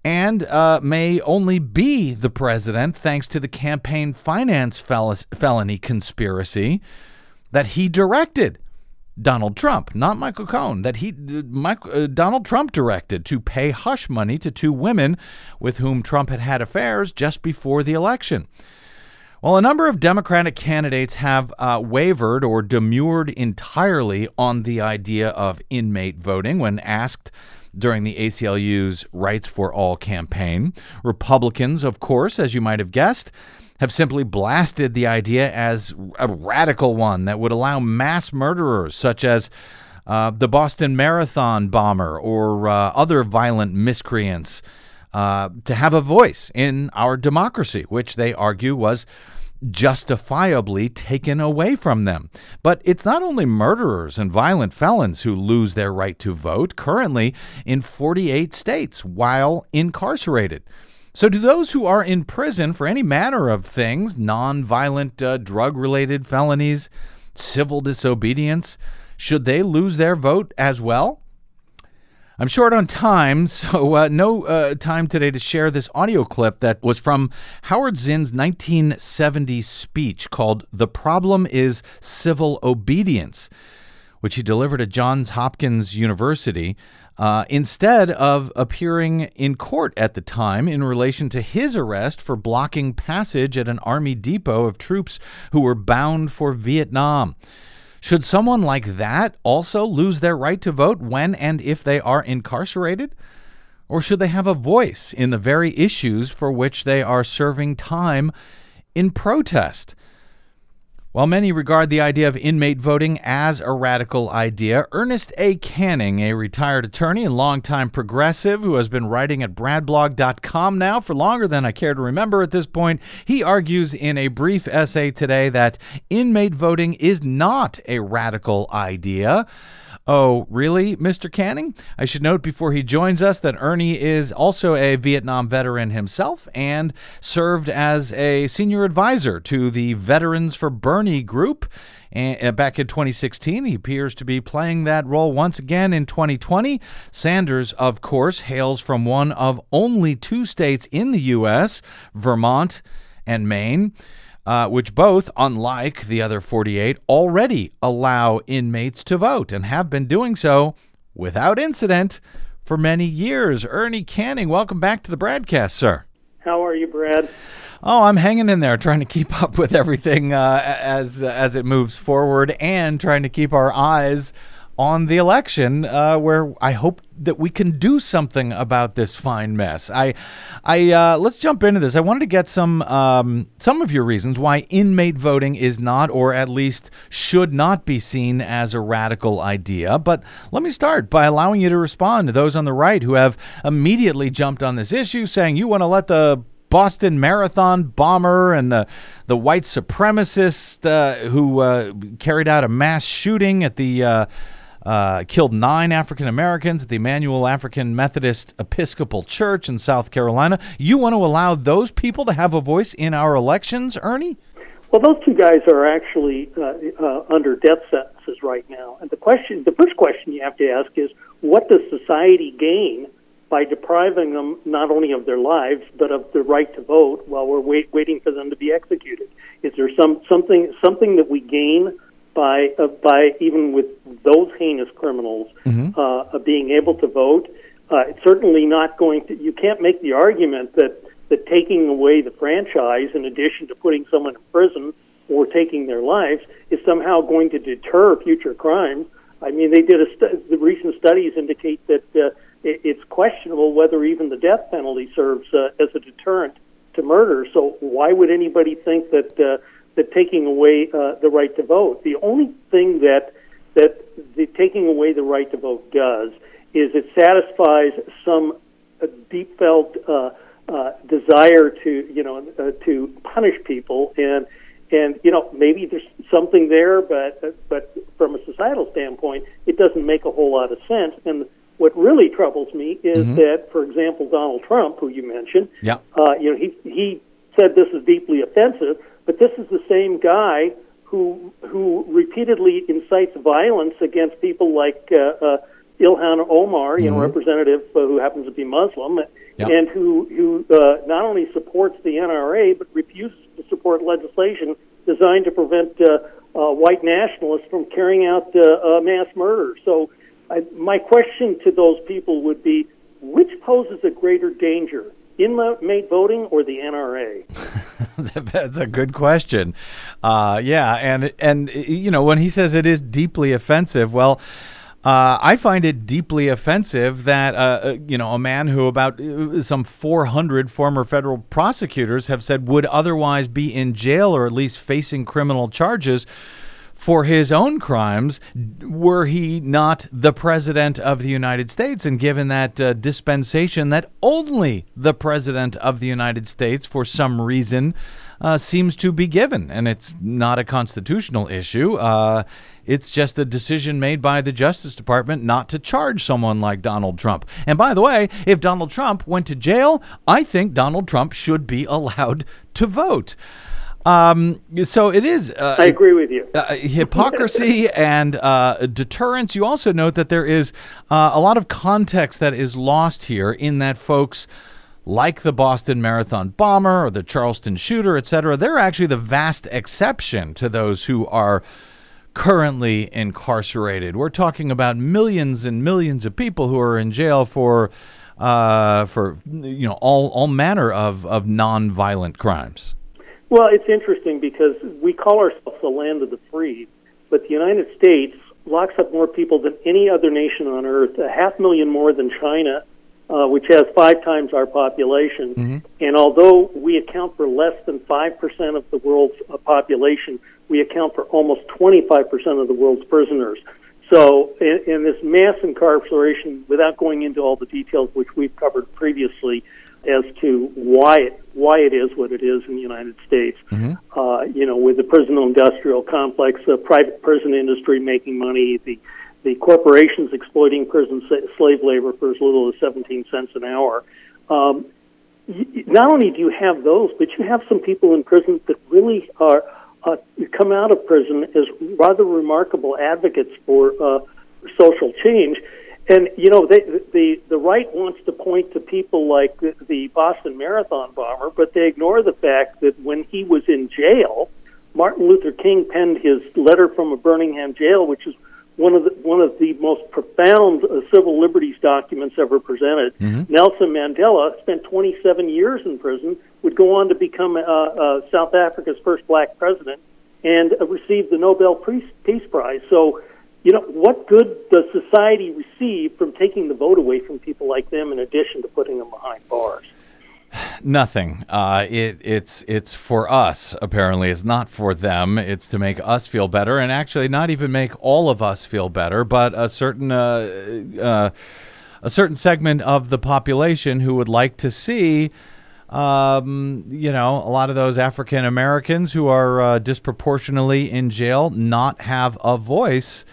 and uh, may only be the president thanks to the campaign finance fel- felony conspiracy that he directed. Donald Trump, not Michael Cohen, that he, uh, Michael, uh, Donald Trump directed to pay hush money to two women with whom Trump had had affairs just before the election. Well, a number of Democratic candidates have uh, wavered or demurred entirely on the idea of inmate voting when asked during the A C L U's Rights for All campaign. Republicans, of course, as you might have guessed, have simply blasted the idea as a radical one that would allow mass murderers such as uh, the Boston Marathon bomber or uh, other violent miscreants uh, to have a voice in our democracy, which they argue was justifiably taken away from them. But it's not only murderers and violent felons who lose their right to vote currently in forty-eight states while incarcerated. So do those who are in prison for any manner of things, nonviolent uh, drug-related felonies, civil disobedience, should they lose their vote as well? I'm short on time, so uh, no uh, time today to share this audio clip that was from Howard Zinn's nineteen seventy speech called "The Problem is Civil Obedience," which he delivered at Johns Hopkins University, Uh, instead of appearing in court at the time in relation to his arrest for blocking passage at an army depot of troops who were bound for Vietnam. Should someone like that also lose their right to vote when and if they are incarcerated? Or should they have a voice in the very issues for which they are serving time in protest? While many regard the idea of inmate voting as a radical idea, Ernest A. Canning, a retired attorney and longtime progressive who has been writing at brad blog dot com now for longer than I care to remember at this point, he argues in a brief essay today that inmate voting is not a radical idea. Oh, really, Mister Canning? I should note before he joins us that Ernie is also a Vietnam veteran himself and served as a senior advisor to the Veterans for Bernie group. And back in twenty sixteen, he appears to be playing that role once again in twenty twenty. Sanders, of course, hails from one of only two states in the U S, Vermont and Maine, Uh, which both, unlike the other forty-eight, already allow inmates to vote and have been doing so without incident for many years. Ernie Canning, welcome back to the Bradcast, sir. How are you, Brad? Oh, I'm hanging in there, trying to keep up with everything uh, as uh, as it moves forward and trying to keep our eyes on the election, uh, where I hope that we can do something about this fine mess. I, I uh, let's jump into this. I wanted to get some um, some of your reasons why inmate voting is not, or at least should not be seen as a radical idea. But let me start by allowing you to respond to those on the right who have immediately jumped on this issue, saying you want to let the Boston Marathon bomber and the the white supremacist uh, who uh, carried out a mass shooting at the Uh, Uh, killed nine African Americans at the Emmanuel African Methodist Episcopal Church in South Carolina. You want to allow those people to have a voice in our elections, Ernie? Well, those two guys are actually uh, uh, under death sentences right now. And the question, the first question you have to ask is, what does society gain by depriving them not only of their lives but of the right to vote while we're wait, waiting for them to be executed? Is there some something something that we gain by uh, by even with those heinous criminals mm-hmm. uh, being able to vote? Uh, it's certainly not going to, you can't make the argument that, that taking away the franchise in addition to putting someone in prison or taking their lives is somehow going to deter future crimes. I mean, they did a stu- the recent studies indicate that uh, it, it's questionable whether even the death penalty serves uh, as a deterrent to murder. So why would anybody think that uh, that taking away uh, the right to vote? The only thing that that the taking away the right to vote does is it satisfies some uh, deep-felt uh, uh, desire to, you know, uh, to punish people. And, and you know, maybe there's something there, but uh, but from a societal standpoint, it doesn't make a whole lot of sense. And what really troubles me is mm-hmm. that, for example, Donald Trump, who you mentioned, yeah. uh, you know, he he said this is deeply offensive, but this is the same guy who who repeatedly incites violence against people like uh, uh, Ilhan Omar, you mm-hmm. know, representative uh, who happens to be Muslim, yep. and who who uh, not only supports the N R A but refuses to support legislation designed to prevent uh, uh, white nationalists from carrying out uh, uh, mass murder. So, I, my question to those people would be: which poses a greater danger? Inmate voting or the N R A? That's a good question. Uh, yeah, and, and you know, when he says it is deeply offensive, well, uh, I find it deeply offensive that, uh, you know, a man who about some four hundred former federal prosecutors have said would otherwise be in jail or at least facing criminal charges for his own crimes were he not the president of the United States and given that uh, dispensation that only the president of the United States for some reason uh, seems to be given. And it's not a constitutional issue. Uh, it's just a decision made by the Justice Department not to charge someone like Donald Trump. And by the way, if Donald Trump went to jail, I think Donald Trump should be allowed to vote. Um, so it is. Uh, I agree with you. Uh, hypocrisy and uh, deterrence. You also note that there is uh, a lot of context that is lost here in that folks like the Boston Marathon bomber or the Charleston shooter, et cetera, they're actually the vast exception to those who are currently incarcerated. We're talking about millions and millions of people who are in jail for uh, for, you know, all, all manner of, of nonviolent crimes. Well, it's interesting because we call ourselves the land of the free, but the United States locks up more people than any other nation on earth, a half million more than China, uh, which has five times our population. Mm-hmm. And although we account for less than five percent of the world's uh, population, we account for almost twenty-five percent of the world's prisoners. So in, in this mass incarceration, without going into all the details, which we've covered previously, as to why it, why it is what it is in the United States, mm-hmm. uh, you know, with the prison-industrial complex, the private prison industry making money, the the corporations exploiting prison slave labor for as little as seventeen cents an hour. Um, not only do you have those, but you have some people in prison that really are uh, come out of prison as rather remarkable advocates for uh, social change. And, you know, they, the the right wants to point to people like the, the Boston Marathon bomber, but they ignore the fact that when he was in jail, Martin Luther King penned his letter from a Birmingham jail, which is one of the, one of the most profound uh, civil liberties documents ever presented. Mm-hmm. Nelson Mandela spent twenty-seven years in prison, would go on to become uh, uh, South Africa's first black president, and uh, received the Nobel Peace Prize. So, you know, what good does society receive from taking the vote away from people like them in addition to putting them behind bars? Nothing. Uh, it, it's it's for us, apparently. It's not for them. It's to make us feel better, and actually not even make all of us feel better, but a certain uh, uh, a certain segment of the population who would like to see Um, you know, a lot of those African Americans who are uh, disproportionately in jail not have a voice.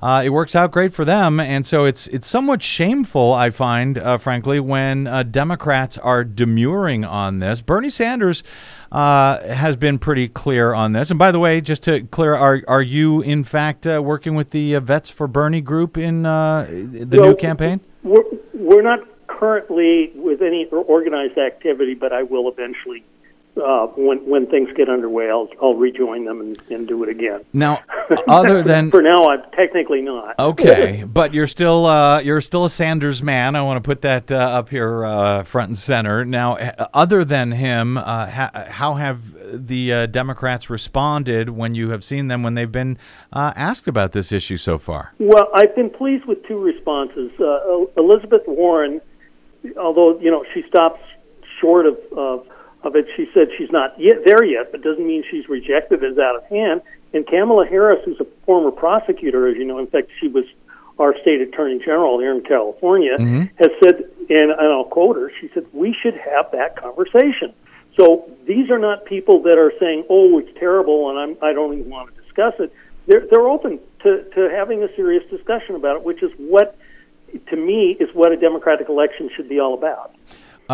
Uh, it works out great for them, and so it's it's somewhat shameful, I find, uh, frankly, when uh, Democrats are demurring on this. Bernie Sanders uh, has been pretty clear on this. And by the way, just to clear, are are you in fact uh, working with the uh, Vets for Bernie group in uh, the well, new campaign? We're we're not currently with any organized activity, but I will eventually. Uh, when when things get underway, I'll I'll rejoin them and, and do it again. Now, other than for now, I'm technically not. Okay, but you're still uh, you're still a Sanders man. I want to put that uh, up here uh, front and center. Now, other than him, uh, ha- how have the uh, Democrats responded when you have seen them when they've been uh, asked about this issue so far? Well, I've been pleased with two responses. Uh, Elizabeth Warren, although you know she stops short of. of Of it, she said she's not yet there yet, but doesn't mean she's rejected it as out of hand. And Kamala Harris, who's a former prosecutor, as you know, in fact, she was our state attorney general here in California, mm-hmm. has said, and, and I'll quote her, she said, we should have that conversation. So these are not people that are saying, oh, it's terrible and I'm, I don't even want to discuss it. They're, they're open to, to having a serious discussion about it, which is what, to me, is what a democratic election should be all about.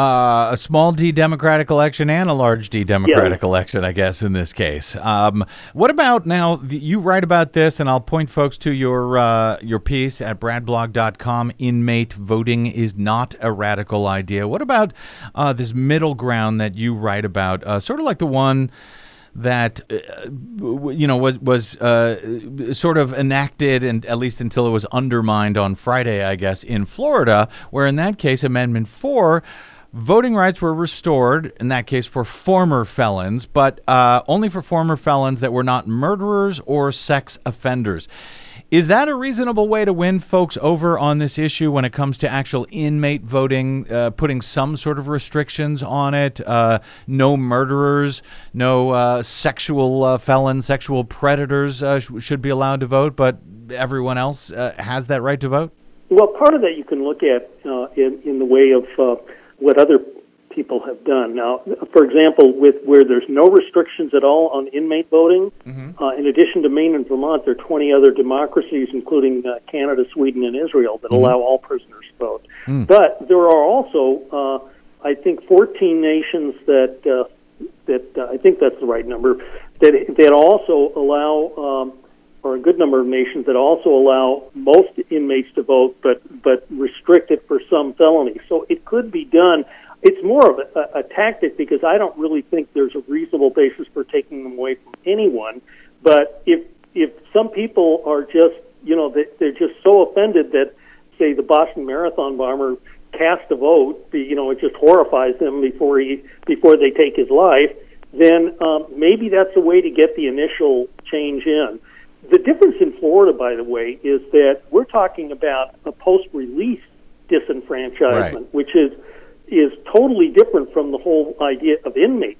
Uh, a small D Democratic election and a large D Democratic yeah. election, I guess, in this case. Um, what about now, you write about this, and I'll point folks to your uh, your piece at brad blog dot com, Inmate Voting is Not a Radical Idea. What about uh, this middle ground that you write about, uh, sort of like the one that, uh, you know, was, was uh, sort of enacted, and at least until it was undermined on Friday, I guess, in Florida, where in that case, Amendment four, voting rights were restored, in that case for former felons, but uh, only for former felons that were not murderers or sex offenders. Is that a reasonable way to win folks over on this issue when it comes to actual inmate voting, uh, putting some sort of restrictions on it? Uh, no murderers, no uh, sexual uh, felons, sexual predators uh, sh- should be allowed to vote, but everyone else uh, has that right to vote? Well, part of that you can look at uh, in, in the way of... Uh what other people have done. Now, for example, with where there's no restrictions at all on inmate voting, mm-hmm. uh, in addition to Maine and Vermont, there are twenty other democracies, including uh, Canada, Sweden, and Israel, that mm-hmm. allow all prisoners to vote. Mm. But there are also, uh, I think, fourteen nations that, uh, that uh, I think that's the right number, that, that also allow... Um, or a good number of nations that also allow most inmates to vote, but but restrict it for some felonies. So it could be done. It's more of a, a tactic because I don't really think there's a reasonable basis for taking them away from anyone. But if if some people are just, you know, they, they're just so offended that, say, the Boston Marathon bomber cast a vote, you know, it just horrifies them before he before they take his life, then um, maybe that's a way to get the initial change in. The difference in Florida, by the way, is that we're talking about a post-release disenfranchisement, right. which is is totally different from the whole idea of inmate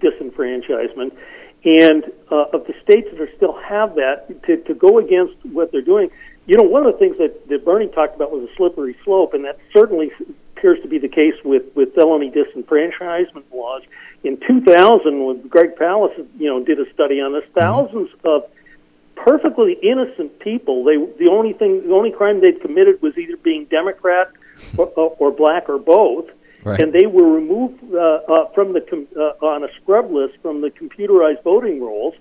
disenfranchisement. And uh, of the states that are still have that, to, to go against what they're doing, you know, one of the things that, that Bernie talked about was a slippery slope, and that certainly appears to be the case with, with felony disenfranchisement laws. In two thousand, when Greg Pallas, you know, did a study on this, thousands mm-hmm. of perfectly innocent people, they the only thing, the only crime they'd committed was either being Democrat or, or black or both. Right. And they were removed uh, uh, from the com- uh, on a scrub list from the computerized voting rolls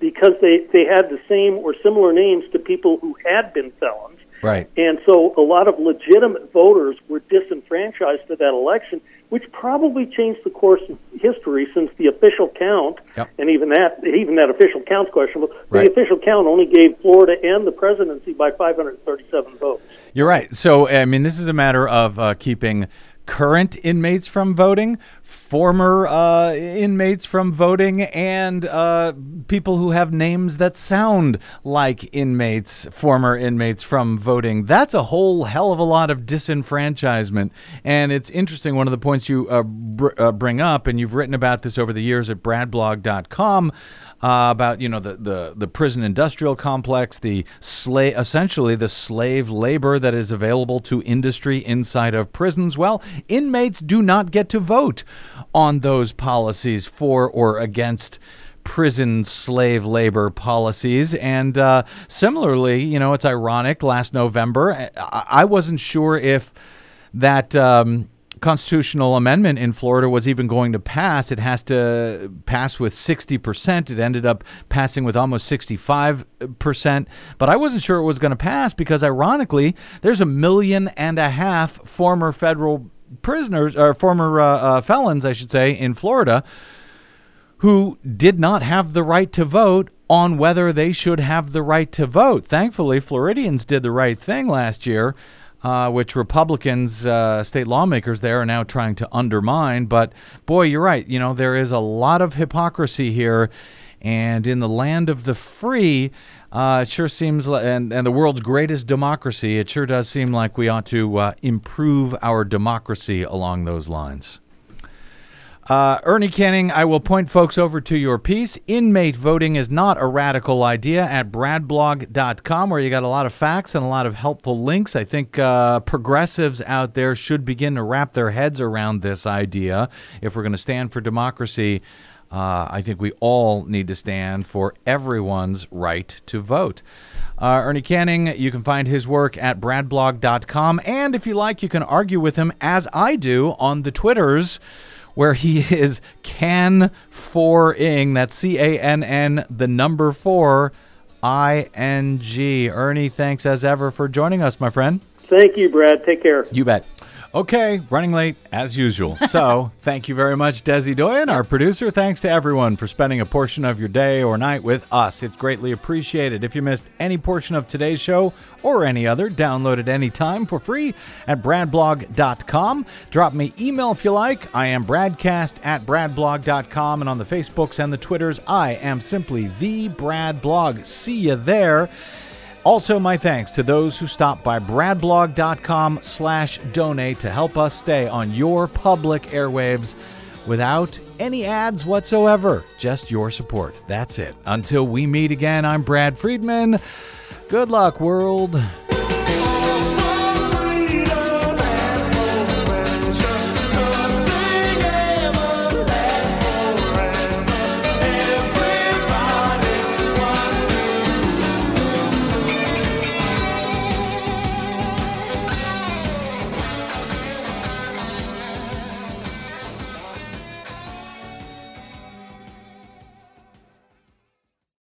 because they, they had the same or similar names to people who had been felons. Right. And so a lot of legitimate voters were disenfranchised for that election, which probably changed the course of history since the official count, yep. and even that even that official count's questionable. Right. The official count only gave Florida and the presidency by five hundred thirty-seven votes. You're right. So, I mean, this is a matter of uh, keeping current inmates from voting, former uh, inmates from voting, and uh, people who have names that sound like inmates, former inmates from voting. That's a whole hell of a lot of disenfranchisement. And it's interesting, one of the points you uh, br- uh, bring up, and you've written about this over the years at brad blog dot com, Uh, about, you know, the, the, the prison industrial complex, the slave, essentially the slave labor that is available to industry inside of prisons. Well, inmates do not get to vote on those policies for or against prison slave labor policies. And uh, similarly, you know, it's ironic, last November, I, I wasn't sure if that... Um, constitutional amendment in Florida was even going to pass. It has to pass with sixty percent. It ended up passing with almost sixty-five percent. But I wasn't sure it was going to pass because, ironically, there's a million and a half former federal prisoners, or former uh, uh, felons, I should say, in Florida who did not have the right to vote on whether they should have the right to vote. Thankfully, Floridians did the right thing last year. Uh, which Republicans, uh, state lawmakers there are now trying to undermine. But, boy, you're right. You know, there is a lot of hypocrisy here. And in the land of the free, uh, it sure seems like, and, and the world's greatest democracy, it sure does seem like we ought to uh, improve our democracy along those lines. Uh, Ernie Canning, I will point folks over to your piece, Inmate Voting is Not a Radical Idea, at brad blog dot com, where you got a lot of facts and a lot of helpful links. I think uh, progressives out there should begin to wrap their heads around this idea. If we're going to stand for democracy, uh, I think we all need to stand for everyone's right to vote. Uh, Ernie Canning, you can find his work at brad blog dot com, and if you like, you can argue with him, as I do, on the Twitters, where he is can four ing. That's C A N N, the number four, I N G. Ernie, thanks as ever for joining us, my friend. Thank you, Brad. Take care. You bet. Okay, running late as usual. So thank you very much, Desi Doyen, our producer. Thanks to everyone for spending a portion of your day or night with us. It's greatly appreciated. If you missed any portion of today's show or any other, download it anytime for free at brad blog dot com. Drop me email if you like. I am bradcast at brad blog dot com, and on the Facebooks and the Twitters, I am simply the Brad Blog. See you there. Also, my thanks to those who stopped by brad blog dot com slash donate to help us stay on your public airwaves without any ads whatsoever, just your support. That's it. Until we meet again, I'm Brad Friedman. Good luck, world.